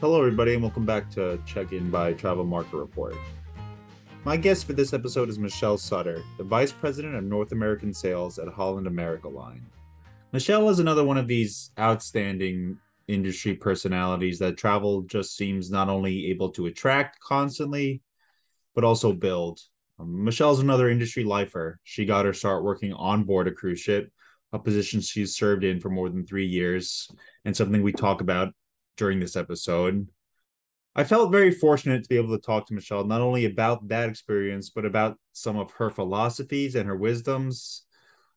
Hello, everybody, and welcome back to Check In by Travel Market Report. My guest for this episode is Michelle Sutter, the Vice President of North American Sales at Holland America Line. Michelle is another one of these outstanding industry personalities that travel just seems not only able to attract constantly, but also build. Michelle's another industry lifer. She got her start working on board a cruise ship, a position she's served in for more than 3 years, and something we talk about during this episode. I felt very fortunate to be able to talk to Michelle not only about that experience, but about some of her philosophies and her wisdoms,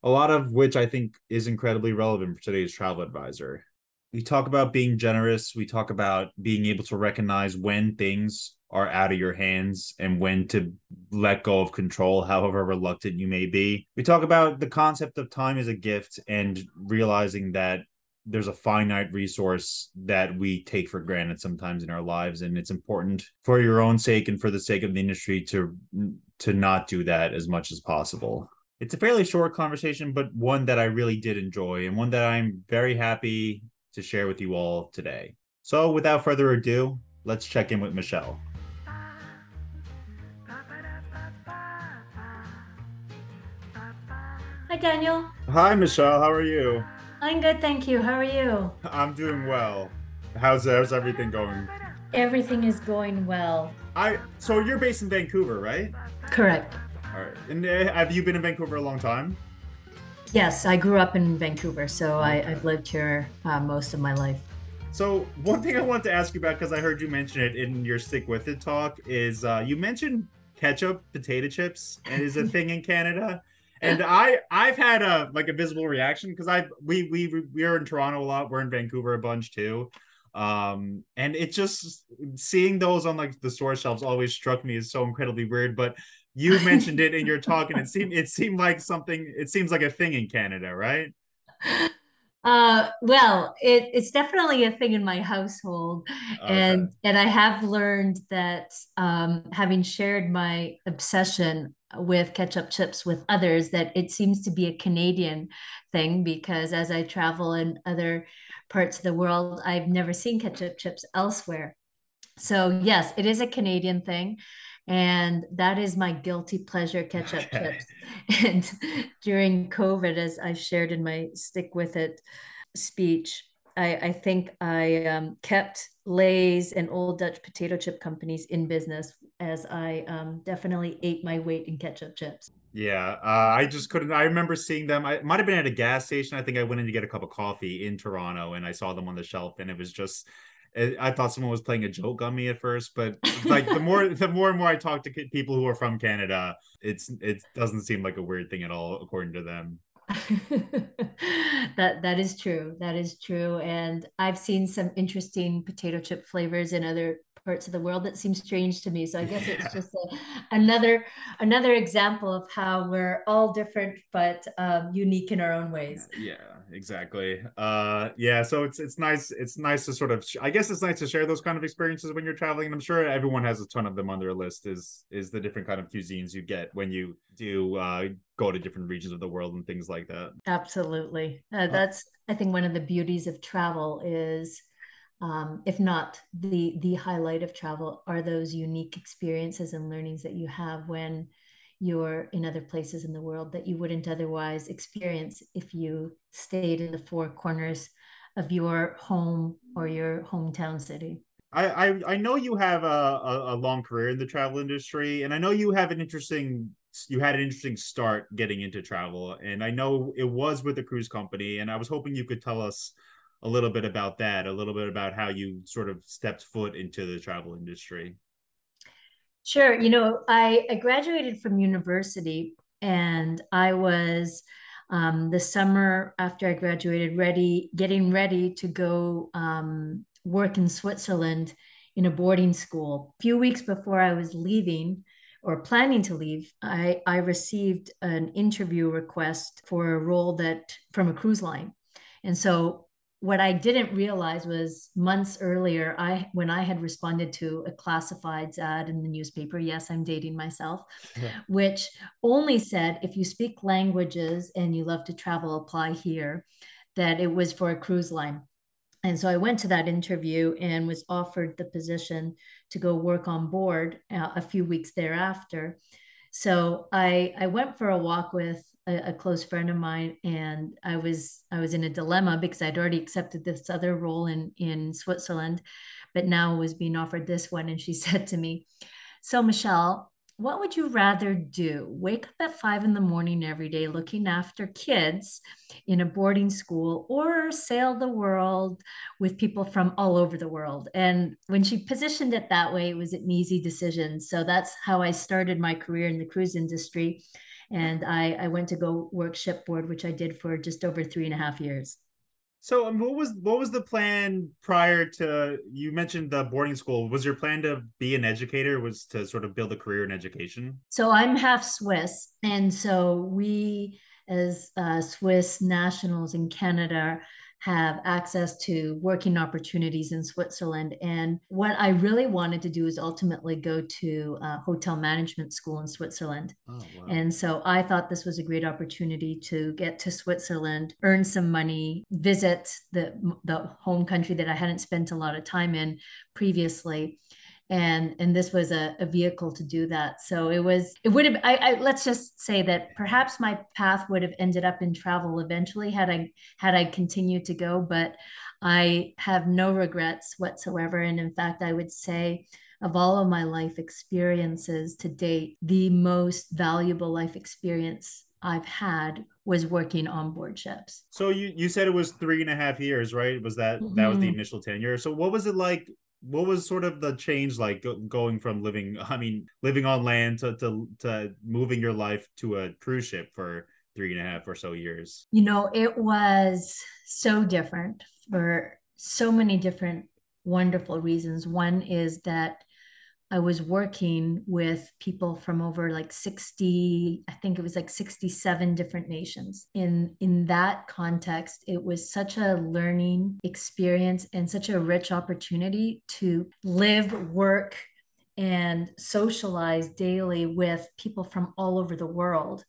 a lot of which I think is incredibly relevant for today's travel advisor. We talk about being generous. We talk about being able to recognize when things are out of your hands and when to let go of control, however reluctant you may be. We talk about the concept of time as a gift and realizing that there's a finite resource that we take for granted sometimes in our lives. And it's important for your own sake and for the sake of the industry to not do that as much as possible. It's a fairly short conversation, but one that I really did enjoy and one that I'm very happy to share with you all today. So without further ado, let's check in with Michelle. Hi, Daniel. Hi, Michelle. How are you? I'm good, thank you. How are you? I'm doing well. How's everything going? Everything is going well. So you're based in Vancouver, right? Correct. All right. And have you been in Vancouver a long time? Yes, I grew up in Vancouver, so okay. I've lived here most of my life. So one thing I wanted to ask you about, because I heard you mention it in your Stick With It talk, is you mentioned ketchup potato chips is a thing in Canada. And I've had a visible reaction because we are in Toronto a lot. We're in Vancouver a bunch too. And it just seeing those on like the store shelves always struck me as so incredibly weird. But you mentioned it in your talk and it seems like a thing in Canada, right? Well, it's definitely a thing in my household. Okay. And I have learned that having shared my obsession with ketchup chips with others, that it seems to be a Canadian thing, because as I travel in other parts of the world, I've never seen ketchup chips elsewhere. So yes, it is a Canadian thing. And that is my guilty pleasure, ketchup chips. And during COVID, as I shared in my Stick With It speech, I think I kept Lay's and Old Dutch potato chip companies in business as I definitely ate my weight in ketchup chips. Yeah, I just couldn't. I remember seeing them. I might have been at a gas station. I think I went in to get a cup of coffee in Toronto and I saw them on the shelf, and it was just, I thought someone was playing a joke on me at first, but like the more and more I talk to people who are from Canada, it doesn't seem like a weird thing at all, according to them. That is true. That is true. And I've seen some interesting potato chip flavors in other parts of the world that seem strange to me. So I guess it's just another example of how we're all different, but unique in our own ways. Yeah, exactly. So it's nice. It's nice to sort of, I guess it's nice to share those kind of experiences when you're traveling. And I'm sure everyone has a ton of them on their list is the different kind of cuisines you get when you do go to different regions of the world and things like that. Absolutely. That's, I think, one of the beauties of travel is, if not the highlight of travel, are those unique experiences and learnings that you have when you're in other places in the world that you wouldn't otherwise experience if you stayed in the four corners of your home or your hometown city. I know you have a long career in the travel industry, and I know you have an interesting start getting into travel, and I know it was with a cruise company, and I was hoping you could tell us a little bit about that, a little bit about how you sort of stepped foot into the travel industry. Sure. You know, I graduated from university, and I was the summer after I graduated getting ready to go work in Switzerland in a boarding school. A few weeks before I was leaving or planning to leave, I received an interview request for a role from a cruise line. And so what I didn't realize was months earlier, when I had responded to a classifieds ad in the newspaper, yes, I'm dating myself, which only said, if you speak languages and you love to travel, apply here, that it was for a cruise line. And so I went to that interview and was offered the position to go work on board a few weeks thereafter. So I went for a walk with a close friend of mine, and I was in a dilemma because I'd already accepted this other role in Switzerland, but now was being offered this one. And she said to me, "So Michelle, what would you rather do? Wake up at 5 a.m. every day looking after kids in a boarding school, or sail the world with people from all over the world?" And when she positioned it that way, it was an easy decision. So that's how I started my career in the cruise industry. And I went to go work shipboard, which I did for just over 3.5 years. So what was the plan prior to, you mentioned the boarding school, was your plan to be an educator, was to sort of build a career in education? So I'm half Swiss. And so we as Swiss nationals in Canada have access to working opportunities in Switzerland. And what I really wanted to do is ultimately go to hotel management school in Switzerland. Oh, wow. And so I thought this was a great opportunity to get to Switzerland, earn some money, visit the home country that I hadn't spent a lot of time in previously. And this was a vehicle to do that. So it would have, let's just say that perhaps my path would have ended up in travel eventually had I continued to go, but I have no regrets whatsoever. And in fact, I would say of all of my life experiences to date, the most valuable life experience I've had was working on board ships. So you said it was 3.5 years, right? Was that, mm-hmm. that was the initial tenure. So what was it like? What was sort of the change like going from living on land to moving your life to a cruise ship for 3.5 or so years? You know, it was so different for so many different wonderful reasons. One is that I was working with people from over 67 different nations. In that context, it was such a learning experience and such a rich opportunity to live, work, and socialize daily with people from all over the world.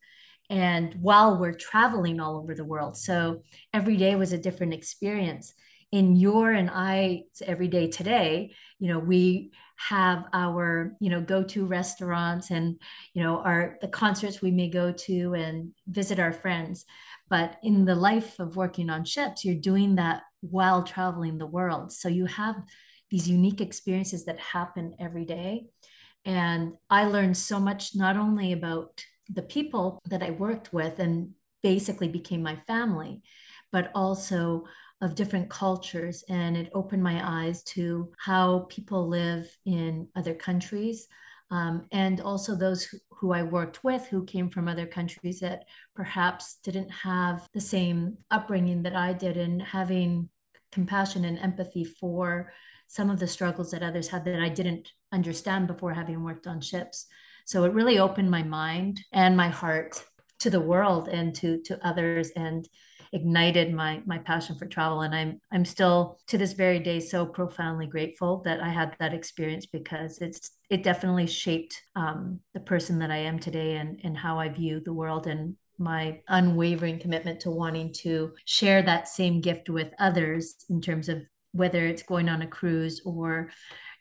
And while we're traveling all over the world, so every day was a different experience. In your and I's everyday today, you know, we have our, you know, go-to restaurants and, you know, the concerts we may go to and visit our friends. But in the life of working on ships, you're doing that while traveling the world. So you have these unique experiences that happen every day. And I learned so much, not only about the people that I worked with and basically became my family, but also of different cultures. And it opened my eyes to how people live in other countries. And also those who I worked with who came from other countries that perhaps didn't have the same upbringing that I did, and having compassion and empathy for some of the struggles that others had that I didn't understand before having worked on ships. So it really opened my mind and my heart to the world and to others, and ignited my passion for travel. And I'm still to this very day so profoundly grateful that I had that experience, because it definitely shaped the person that I am today, and how I view the world, and my unwavering commitment to wanting to share that same gift with others, in terms of whether it's going on a cruise or,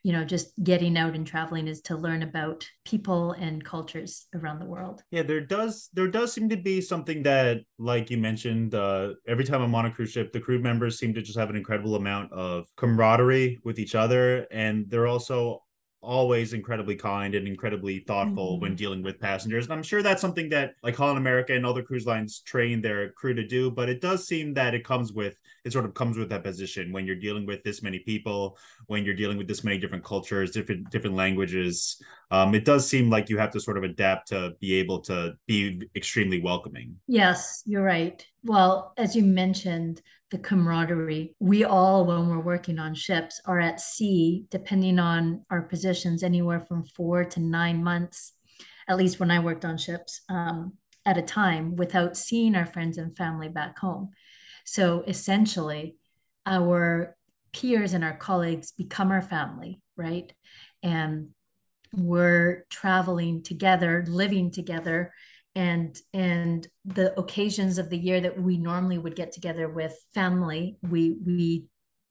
you know, just getting out and traveling, is to learn about people and cultures around the world. Yeah, there does seem to be something that, like you mentioned, every time I'm on a cruise ship, the crew members seem to just have an incredible amount of camaraderie with each other. And they're also always incredibly kind and incredibly thoughtful mm-hmm. when dealing with passengers. And I'm sure that's something that, like, Holland America and other cruise lines train their crew to do, but it does seem that it sort of comes with that position when you're dealing with this many people, when you're dealing with this many different cultures, different languages. It does seem like you have to sort of adapt to be able to be extremely welcoming. Yes, you're right. Well, as you mentioned, the camaraderie, we all, when we're working on ships, are at sea, depending on our positions, anywhere from 4 to 9 months, at least when I worked on ships, at a time, without seeing our friends and family back home. So essentially, our peers and our colleagues become our family, right? And we're traveling together, living together, and the occasions of the year that we normally would get together with family, we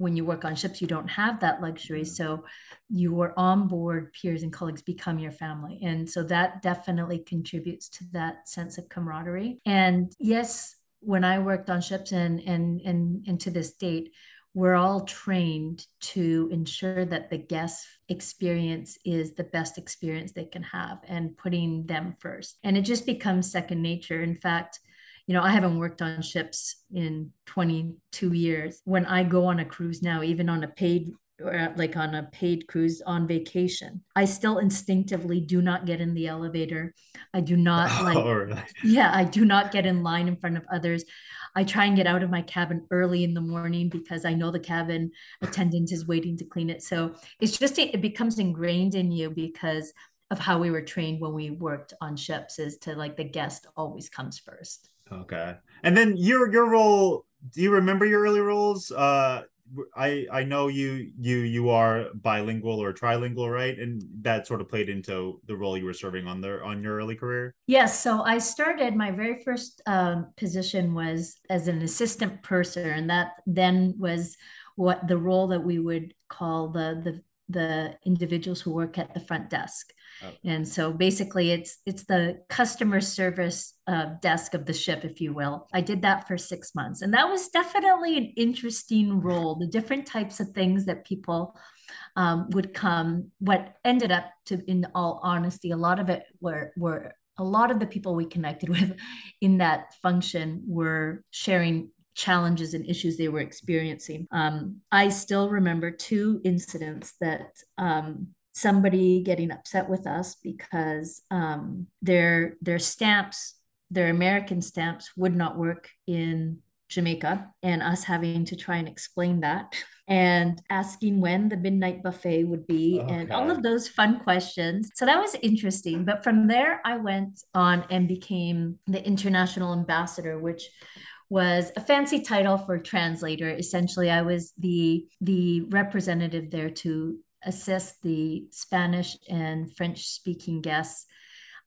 when you work on ships, you don't have that luxury. So your onboard peers and colleagues become your family. And so that definitely contributes to that sense of camaraderie. And yes, when I worked on ships and to this date, we're all trained to ensure that the guest experience is the best experience they can have and putting them first. And it just becomes second nature. In fact, you know, I haven't worked on ships in 22 years. When I go on a cruise now, even on a paid or like on a paid cruise on vacation, I still instinctively do not get in the elevator. I do not I do not get in line in front of others. I try and get out of my cabin early in the morning because I know the cabin attendant is waiting to clean it. So it's just, it becomes ingrained in you because of how we were trained when we worked on ships, is to like the guest always comes first. Okay. And then your role, do you remember your early roles? I know you are bilingual or trilingual, right? And that sort of played into the role you were serving on your early career. Yes. So I started, my very first position was as an assistant purser. And that then was what the role that we would call the individuals who work at the front desk. Okay. And so basically it's the customer service desk of the ship, if you will. I did that for 6 months, and that was definitely an interesting role. The different types of things that people would come, what ended up to, in all honesty, a lot of it were a lot of the people we connected with in that function were sharing challenges and issues they were experiencing. I still remember two incidents that, somebody getting upset with us because their stamps, their American stamps would not work in Jamaica, and us having to try and explain that and asking when the midnight buffet would be and all of those fun questions. So that was interesting. But from there, I went on and became the international ambassador, which was a fancy title for translator. Essentially, I was the representative there to assist the Spanish and French speaking guests.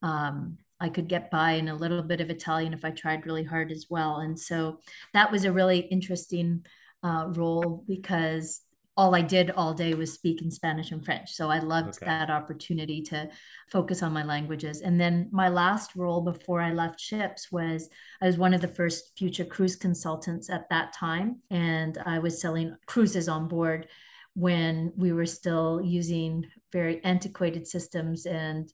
I could get by in a little bit of Italian if I tried really hard as well. And so that was a really interesting role because all I did all day was speak in Spanish and French. So I loved that opportunity to focus on my languages. And then my last role before I left ships was, I was one of the first future cruise consultants at that time. And I was selling cruises on board when we were still using very antiquated systems, and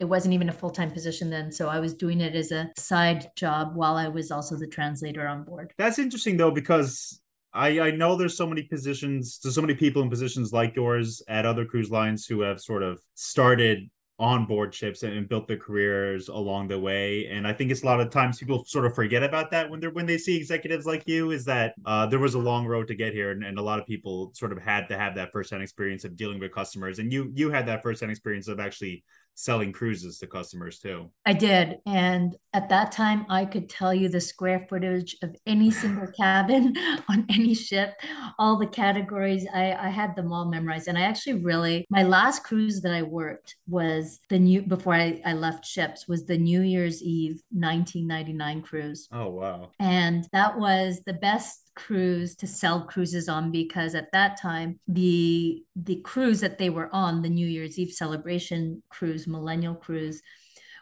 it wasn't even a full-time position then. So I was doing it as a side job while I was also the translator on board. That's interesting though, because I know there's so many positions, there's so many people in positions like yours at other cruise lines who have sort of started on board ships and built their careers along the way. And I think it's a lot of times people sort of forget about that when they see executives like you, is that there was a long road to get here. And a lot of people sort of had to have that firsthand experience of dealing with customers. And you had that firsthand experience of actually selling cruises to customers too. I did. And at that time, I could tell you the square footage of any single cabin on any ship, all the categories. I had them all memorized. And I actually really, my last cruise that I worked was before I left ships, was the New Year's Eve 1999 cruise. Oh, wow. And that was the best cruise to sell cruises on, because at that time the cruise that they were on, the New Year's Eve celebration cruise, millennial cruise,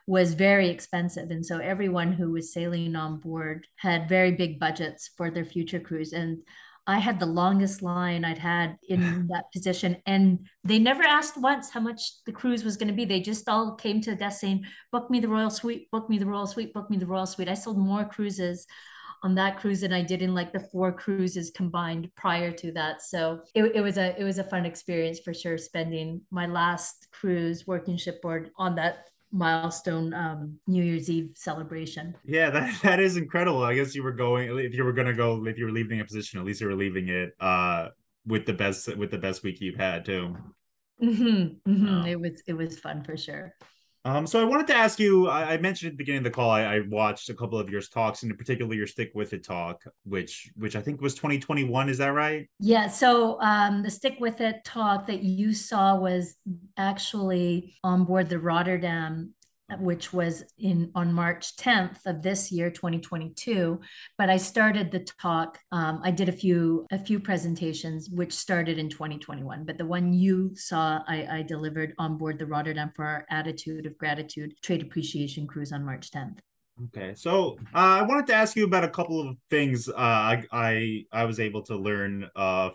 was very expensive. And so everyone who was sailing on board had very big budgets for their future cruise. And I had the longest line I'd had in that position. And they never asked once how much the cruise was going to be. They just all came to the desk saying, book me the Royal Suite, book me the Royal Suite, book me the Royal Suite. I sold more cruises on that cruise than I did in like the 4 cruises combined prior to that. So it was a fun experience for sure, spending my last cruise working shipboard on that milestone New Year's Eve celebration. Yeah, that is incredible. I guess if you were leaving a position, at least you were leaving it with the best week you've had too. Mm-hmm, mm-hmm. It was fun for sure. So I wanted to ask you, I mentioned at the beginning of the call, I watched a couple of your talks, and particularly your Stick With It talk, which I think was 2021. Is that right? Yeah. So the Stick With It talk that you saw was actually on board the Rotterdam which was on March 10th of this year, 2022. But I started the talk. I did a few presentations, which started in 2021. But the one you saw, I delivered on board the Rotterdam for our Attitude of Gratitude Trade Appreciation Cruise on March 10th. Okay, so I wanted to ask you about a couple of things I was able to learn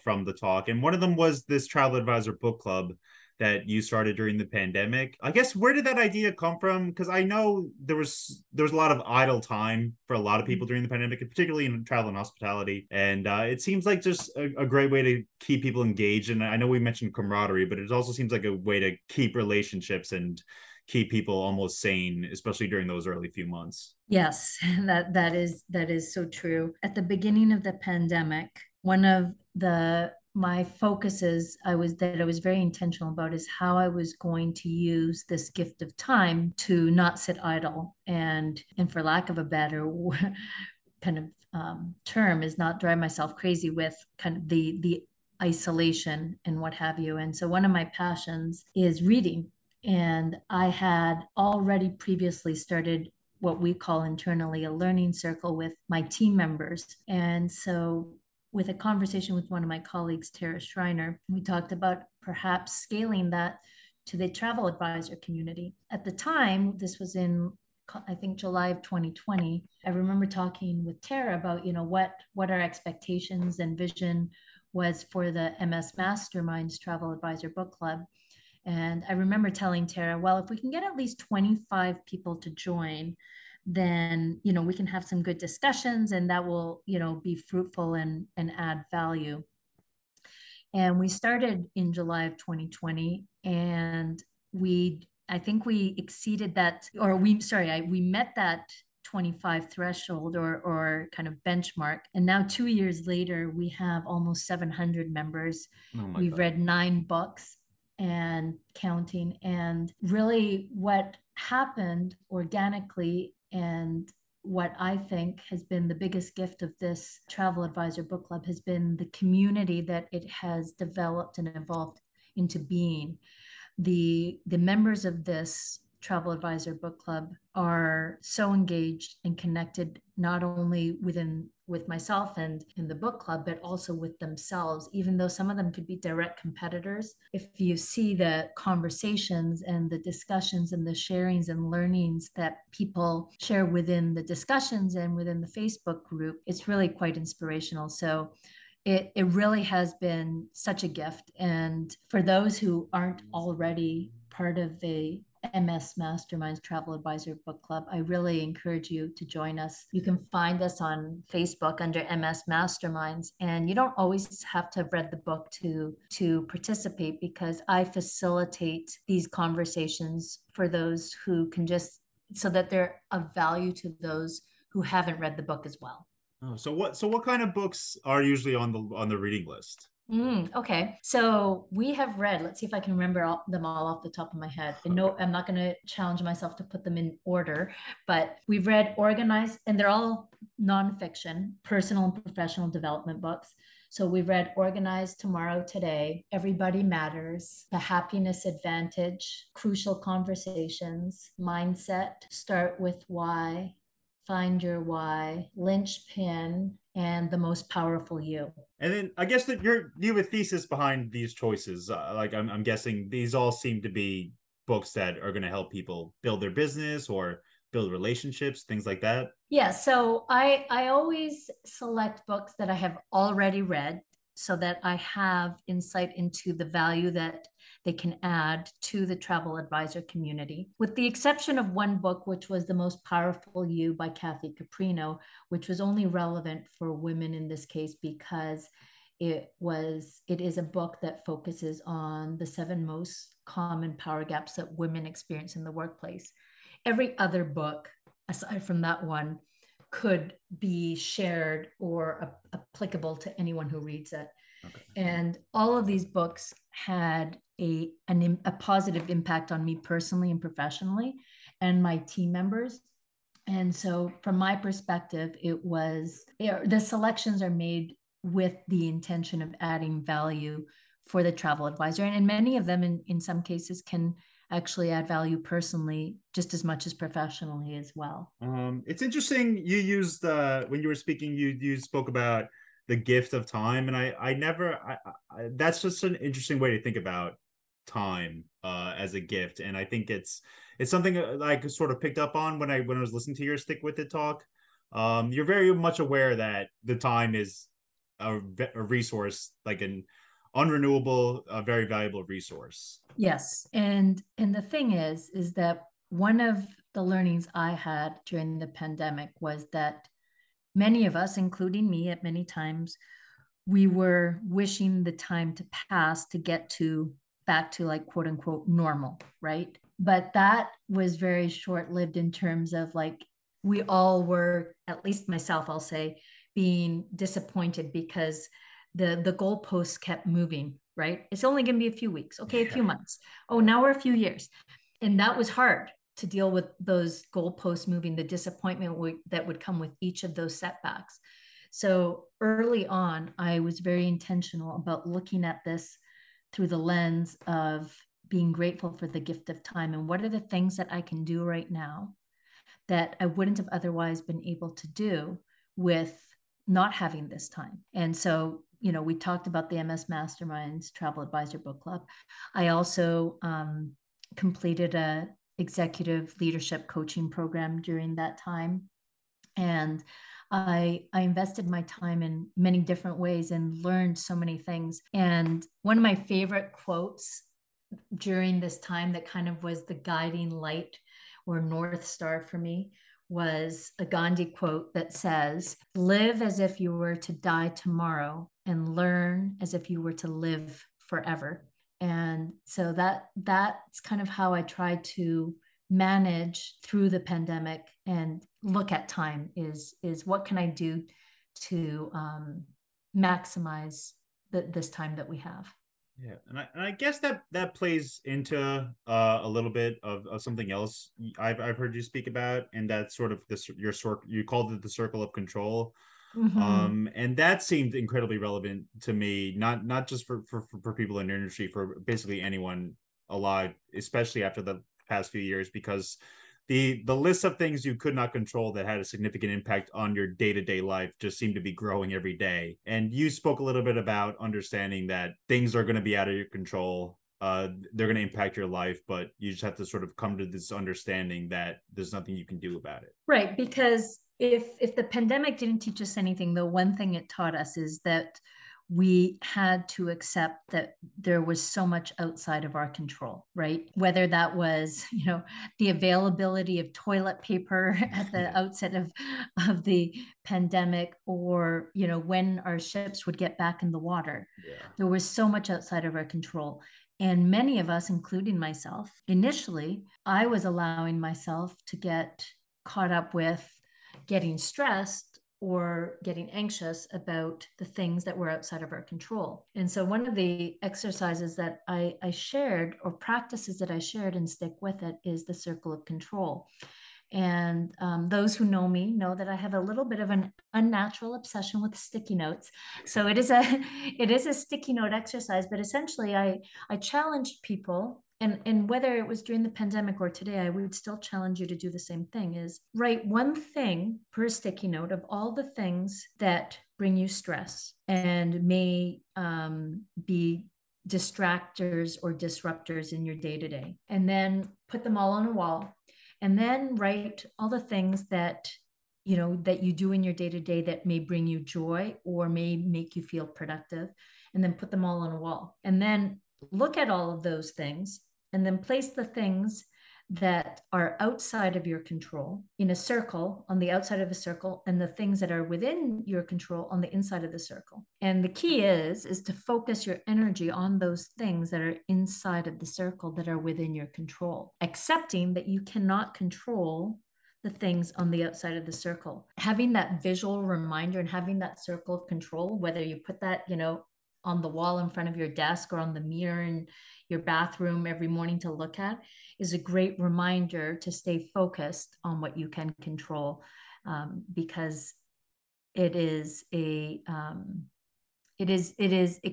from the talk. And one of them was this Travel Advisor Book Club that you started during the pandemic. I guess, where did that idea come from? Because I know there was a lot of idle time for a lot of people during the pandemic, and particularly in travel and hospitality. And it seems like just a great way to keep people engaged. And I know we mentioned camaraderie, but it also seems like a way to keep relationships and keep people almost sane, especially during those early few months. Yes, that is so true. At the beginning of the pandemic, one of my focuses I was very intentional about is how I was going to use this gift of time to not sit idle and for lack of a better kind of term, is not drive myself crazy with kind of the isolation and what have you. And so one of my passions is reading. And I had already previously started what we call internally a learning circle with my team members. And so with a conversation with one of my colleagues, Tara Schreiner, we talked about perhaps scaling that to the travel advisor community. At the time, this was in, I think, July of 2020. I remember talking with Tara about, what our expectations and vision was for the MS Masterminds Travel Advisor Book Club. And I remember telling Tara, well, if we can get at least 25 people to join, then, we can have some good discussions and that will, be fruitful and add value. And we started in July of 2020, and I think we exceeded that, or we met that 25 threshold or kind of benchmark. And now 2 years later, we have almost 700 members. Oh my God. We've read 9 books and counting. And really what happened organically, and what I think has been the biggest gift of this Travel Advisor Book Club, has been the community that it has developed and evolved into being. The members of this Travel Advisor Book Club are so engaged and connected, not only with myself and in the book club, but also with themselves, even though some of them could be direct competitors. If you see the conversations and the discussions and the sharings and learnings that people share within the discussions and within the Facebook group, it's really quite inspirational. So it really has been such a gift. And for those who aren't already part of the MS Masterminds Travel Advisor Book Club, I really encourage you to join us. You can find us on Facebook under MS Masterminds, and you don't always have to have read the book to participate, because I facilitate these conversations for those who can, just so that they're of value to those who haven't read the book as well. Oh, so what kind of books are usually on the reading list? Okay. So we have read, let's see if I can remember them all off the top of my head. And no, I'm not going to challenge myself to put them in order, but we've read Organize, and they're all nonfiction, personal and professional development books. So we've read Organize Tomorrow Today, Everybody Matters, The Happiness Advantage, Crucial Conversations, Mindset, Start With Why, Find Your Why, Linchpin, and The Most Powerful You. And then I guess that you have a thesis behind these choices. I'm guessing these all seem to be books that are going to help people build their business or build relationships, things like that. Yeah. So I always select books that I have already read, so that I have insight into the value that they can add to the travel advisor community. With the exception of one book, which was The Most Powerful You by Kathy Caprino, which was only relevant for women in this case, because it is a book that focuses on the 7 most common power gaps that women experience in the workplace. Every other book, aside from that one, could be shared or applicable to anyone who reads it. Okay. And all of these books had a positive impact on me personally and professionally and my team members. And so from my perspective, the selections are made with the intention of adding value for the travel advisor. And many of them in some cases can actually add value personally just as much as professionally as well. It's interesting. You used when you were speaking, you spoke about the gift of time, and I that's just an interesting way to think about time as a gift. And I think it's something I sort of picked up on when I was listening to your Stick With It talk. You're very much aware that the time is a resource, like an unrenewable, a very valuable resource. Yes. And the thing is that one of the learnings I had during the pandemic was that many of us, including me at many times, we were wishing the time to pass to get to back to like, quote unquote, normal, right? But that was very short-lived in terms of like, we all were, at least myself, I'll say, being disappointed because the goalposts kept moving, right? It's only going to be a few weeks. Okay, a few months. Oh, now we're a few years. And that was hard to deal with, those goalposts moving, the disappointment that would come with each of those setbacks. So early on, I was very intentional about looking at this through the lens of being grateful for the gift of time. And what are the things that I can do right now that I wouldn't have otherwise been able to do with not having this time? And so, you know, we talked about the MS Masterminds Travel Advisor Book Club. I also completed a executive leadership coaching program during that time. And I invested my time in many different ways and learned so many things. And one of my favorite quotes during this time that kind of was the guiding light or North Star for me was a Gandhi quote that says, "Live as if you were to die tomorrow and learn as if you were to live forever." And so that's kind of how I try to manage through the pandemic and look at time is what can I do to maximize this time that we have. Yeah. And I guess that plays into a little bit of something else I've heard you speak about. And that's sort of you called it the circle of control. Mm-hmm. And that seemed incredibly relevant to me, not just for people in the industry, for basically anyone alive, especially after the past few years, because the list of things you could not control that had a significant impact on your day-to-day life just seemed to be growing every day. And you spoke a little bit about understanding that things are going to be out of your control. They're going to impact your life, but you just have to sort of come to this understanding that there's nothing you can do about it. Right. Because if the pandemic didn't teach us anything, the one thing it taught us is that we had to accept that there was so much outside of our control, right? Whether that was, you know, the availability of toilet paper at the outset of the pandemic, or, you know, when our ships would get back in the water. Yeah. There was so much outside of our control. And many of us, including myself, initially, I was allowing myself to get caught up with getting stressed or getting anxious about the things that were outside of our control. And so one of the exercises that I shared, or practices that I shared and Stick With It, is the circle of control. And those who know me know that I have a little bit of an unnatural obsession with sticky notes. So it is a sticky note exercise, but essentially I challenged people, and whether it was during the pandemic or today, I would still challenge you to do the same thing, is write one thing per sticky note of all the things that bring you stress and may be distractors or disruptors in your day-to-day, and then put them all on a wall, and then write all the things that, you know, that you do in your day-to-day that may bring you joy or may make you feel productive, and then put them all on a wall, and then look at all of those things, and then place the things that are outside of your control in a circle on the outside of a circle, and the things that are within your control on the inside of the circle. And the key is to focus your energy on those things that are inside of the circle that are within your control, accepting that you cannot control the things on the outside of the circle. Having that visual reminder and having that circle of control, whether you put that, you know, on the wall in front of your desk or on the mirror in your bathroom every morning to look at, is a great reminder to stay focused on what you can control, because it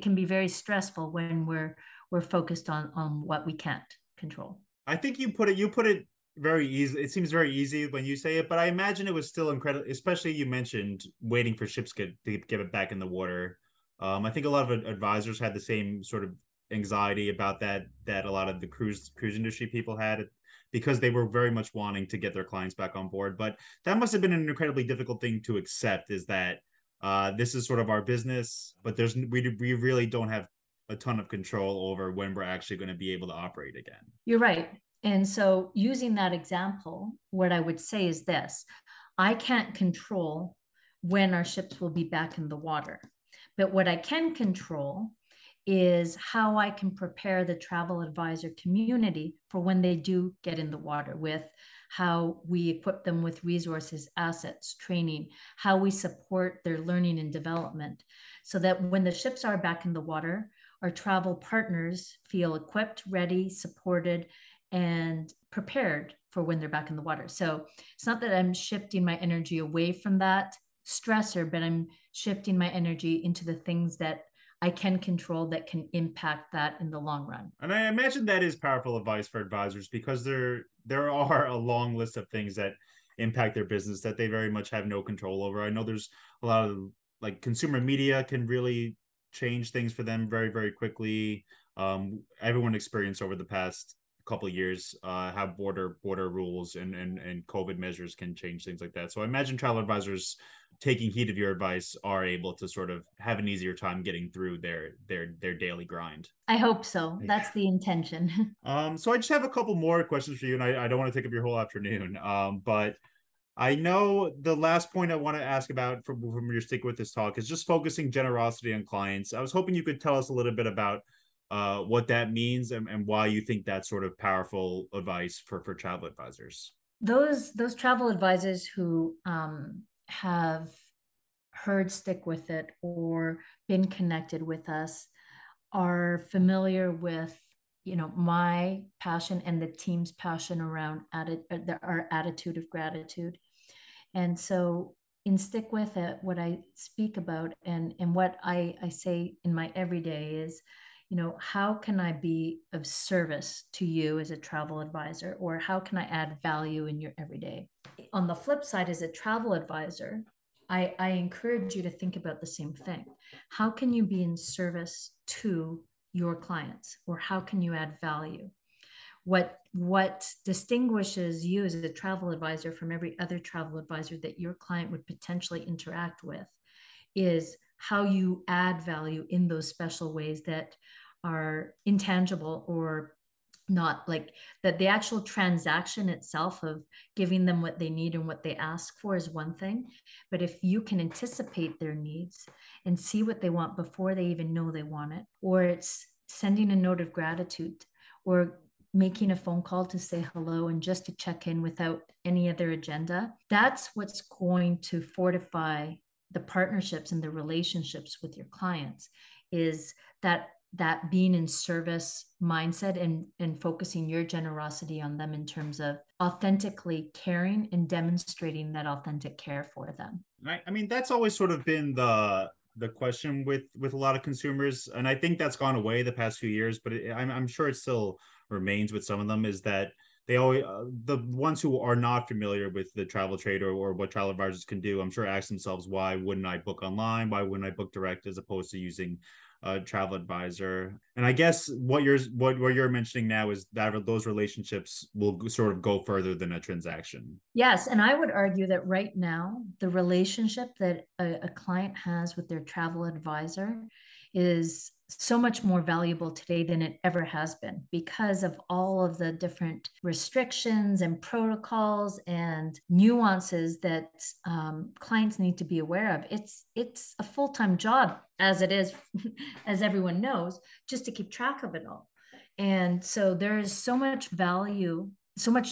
can be very stressful when we're focused on what we can't control. I think you put it very easy. It seems very easy when you say it, but I imagine it was still incredible, especially you mentioned waiting for ships to get it back in the water. I think a lot of advisors had the same sort of anxiety about that a lot of the cruise industry people had, because they were very much wanting to get their clients back on board. But that must have been an incredibly difficult thing to accept, is that this is sort of our business, but we really don't have a ton of control over when we're actually going to be able to operate again. You're right. And so using that example, what I would say is this: I can't control when our ships will be back in the water, but what I can control is how I can prepare the travel advisor community for when they do get in the water, with how we equip them with resources, assets, training, how we support their learning and development, so that when the ships are back in the water, our travel partners feel equipped, ready, supported, and prepared for when they're back in the water. So it's not that I'm shifting my energy away from that stressor, but I'm shifting my energy into the things that I can control that can impact that in the long run. And I imagine that is powerful advice for advisors, because there are a long list of things that impact their business that they very much have no control over. I know there's a lot of, like, consumer media can really change things for them very, very quickly. Everyone experienced over the past couple of years how border rules and COVID measures can change things like that. So I imagine travel advisors, taking heed of your advice, are able to sort of have an easier time getting through their daily grind. I hope so. That's the intention. So I just have a couple more questions for you, and I don't want to take up your whole afternoon. But I know the last point I want to ask about from your Stick With This talk is just focusing generosity on clients. I was hoping you could tell us a little bit about what that means and why you think that's sort of powerful advice for travel advisors. Those travel advisors who have heard Stick With It or been connected with us are familiar with, you know, my passion and the team's passion around our attitude of gratitude. And so in Stick With It, what I speak about and what I say in my everyday is, you know, how can I be of service to you as a travel advisor, or how can I add value in your everyday? On the flip side, as a travel advisor, I encourage you to think about the same thing. How can you be in service to your clients, or how can you add value? What distinguishes you as a travel advisor from every other travel advisor that your client would potentially interact with is how you add value in those special ways that are intangible, or not like that. The actual transaction itself of giving them what they need and what they ask for is one thing, but if you can anticipate their needs and see what they want before they even know they want it, or it's sending a note of gratitude, or making a phone call to say hello and just to check in without any other agenda, that's what's going to fortify the partnerships and the relationships with your clients, is that being in service mindset and focusing your generosity on them in terms of authentically caring and demonstrating that authentic care for them. I mean, that's always sort of been the question with a lot of consumers. And I think that's gone away the past few years, but I'm sure it still remains with some of them, is that they always, the ones who are not familiar with the travel trade or what travel advisors can do, I'm sure ask themselves, why wouldn't I book online? Why wouldn't I book direct as opposed to using a travel advisor? And I guess what you're mentioning now is that those relationships will sort of go further than a transaction. Yes. And I would argue that right now, the relationship that a client has with their travel advisor is so much more valuable today than it ever has been, because of all of the different restrictions and protocols and nuances that clients need to be aware of. It's a full-time job, as it is, as everyone knows, just to keep track of it all. And so there is so much value, so much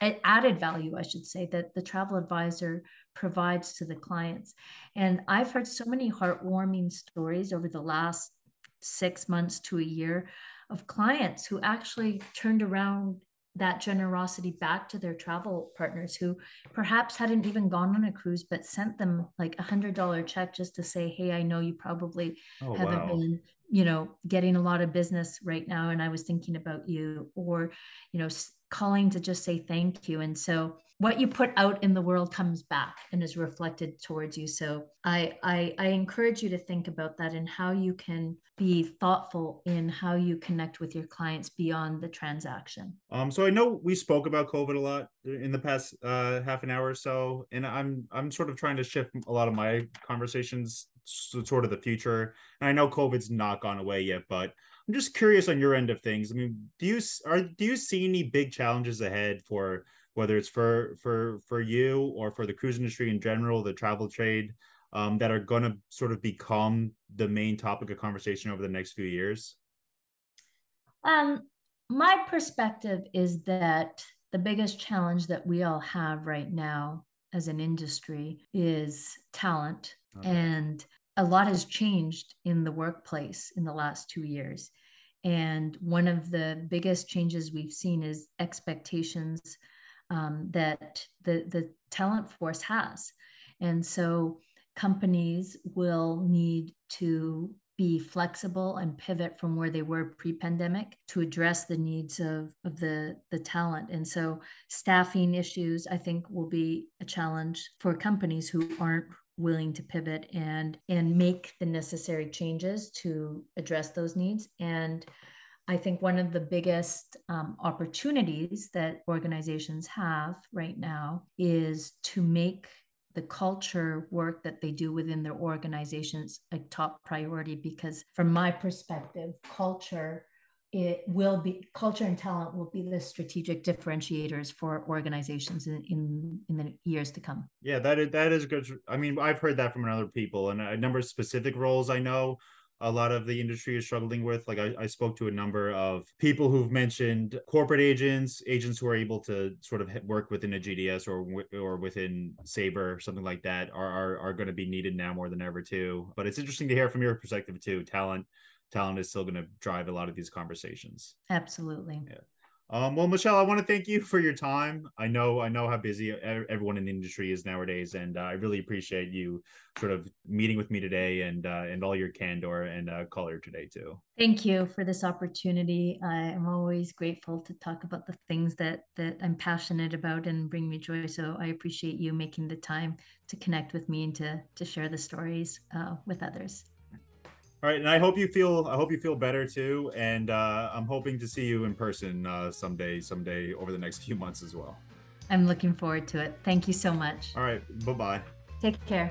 added value, I should say, that the travel advisor provides to the clients. And I've heard so many heartwarming stories over the last 6 months to a year of clients who actually turned around that generosity back to their travel partners who perhaps hadn't even gone on a cruise, but sent them like $100 check just to say, hey, I know you probably haven't been, you know, getting a lot of business right now, and I was thinking about you, or, you know, calling to just say thank you. And so what you put out in the world comes back and is reflected towards you. So I encourage you to think about that and how you can be thoughtful in how you connect with your clients beyond the transaction. So I know we spoke about COVID a lot in the past half an hour or so, and I'm sort of trying to shift a lot of my conversations to sort of the future. And I know COVID's not gone away yet, but I'm just curious on your end of things. I mean, do you see any big challenges ahead for whether it's for you or for the cruise industry in general, the travel trade, that are going to sort of become the main topic of conversation over the next few years? My perspective is that the biggest challenge that we all have right now as an industry is talent. Okay. And a lot has changed in the workplace in the last 2 years. And one of the biggest changes we've seen is expectations that the talent force has. And so companies will need to be flexible and pivot from where they were pre-pandemic to address the needs of the talent. And so staffing issues, I think, will be a challenge for companies who aren't willing to pivot and make the necessary changes to address those needs. And I think one of the biggest opportunities that organizations have right now is to make the culture work that they do within their organizations a top priority, because from my perspective, culture and talent will be the strategic differentiators for organizations in the years to come. Yeah, that is good. I mean, I've heard that from other people, and a number of specific roles I know a lot of the industry is struggling with. Like I spoke to a number of people who've mentioned corporate agents who are able to sort of work within a GDS or within Sabre or something like that are going to be needed now more than ever too. But it's interesting to hear from your perspective too. Talent is still going to drive a lot of these conversations. Absolutely. Yeah. Well, Michelle, I want to thank you for your time. I know how busy everyone in the industry is nowadays, and I really appreciate you sort of meeting with me today and all your candor and color today too. Thank you for this opportunity. I'm always grateful to talk about the things that I'm passionate about and bring me joy. So I appreciate you making the time to connect with me and to share the stories with others. All right, and I hope you feel better too, and I'm hoping to see you in person someday over the next few months as well. I'm looking forward to it. Thank you so much. All right, bye-bye. Take care.